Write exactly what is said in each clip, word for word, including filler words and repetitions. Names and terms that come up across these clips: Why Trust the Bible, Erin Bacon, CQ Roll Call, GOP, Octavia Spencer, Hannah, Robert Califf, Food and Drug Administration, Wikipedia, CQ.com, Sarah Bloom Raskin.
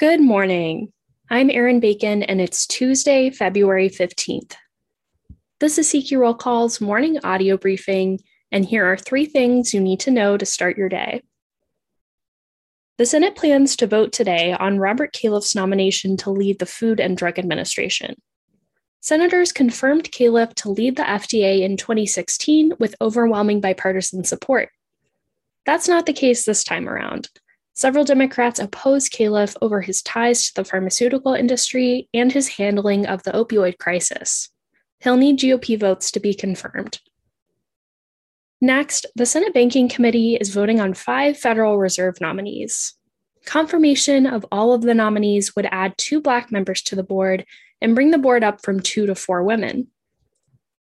Good morning. I'm Erin Bacon, and it's Tuesday, February fifteenth. This is C Q Roll Call's morning audio briefing, and here are three things you need to know to start your day. The Senate plans to vote today on Robert Califf's nomination to lead the Food and Drug Administration. Senators confirmed Califf to lead the F D A in twenty sixteen with overwhelming bipartisan support. That's not the case this time around. Several Democrats opposed Califf over his ties to the pharmaceutical industry and his handling of the opioid crisis. He'll need G O P votes to be confirmed. Next, the Senate Banking Committee is voting on five Federal Reserve nominees. Confirmation of all of the nominees would add two Black members to the board and bring the board up from two to four women.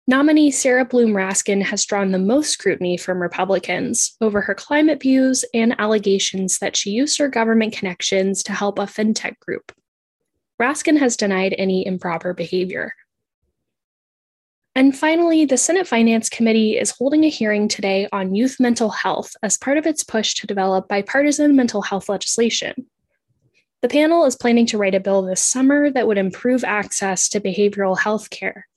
Nominee Sarah Bloom Raskin has drawn the most scrutiny from Republicans over her climate views and allegations that she used her government connections to help a fintech group. Raskin has denied any improper behavior. And finally, the Senate Finance Committee is holding a hearing today on youth mental health as part of its push to develop bipartisan mental health legislation. The panel is planning to write a bill this summer that would improve access to behavioral health care.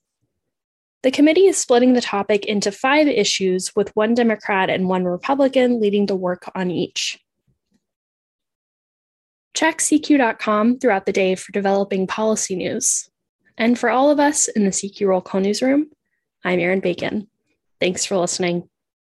The committee is splitting the topic into five issues, with one Democrat and one Republican leading the work on each. Check C Q dot com throughout the day for developing policy news. And for all of us in the C Q Roll Call newsroom, I'm Erin Bacon. Thanks for listening.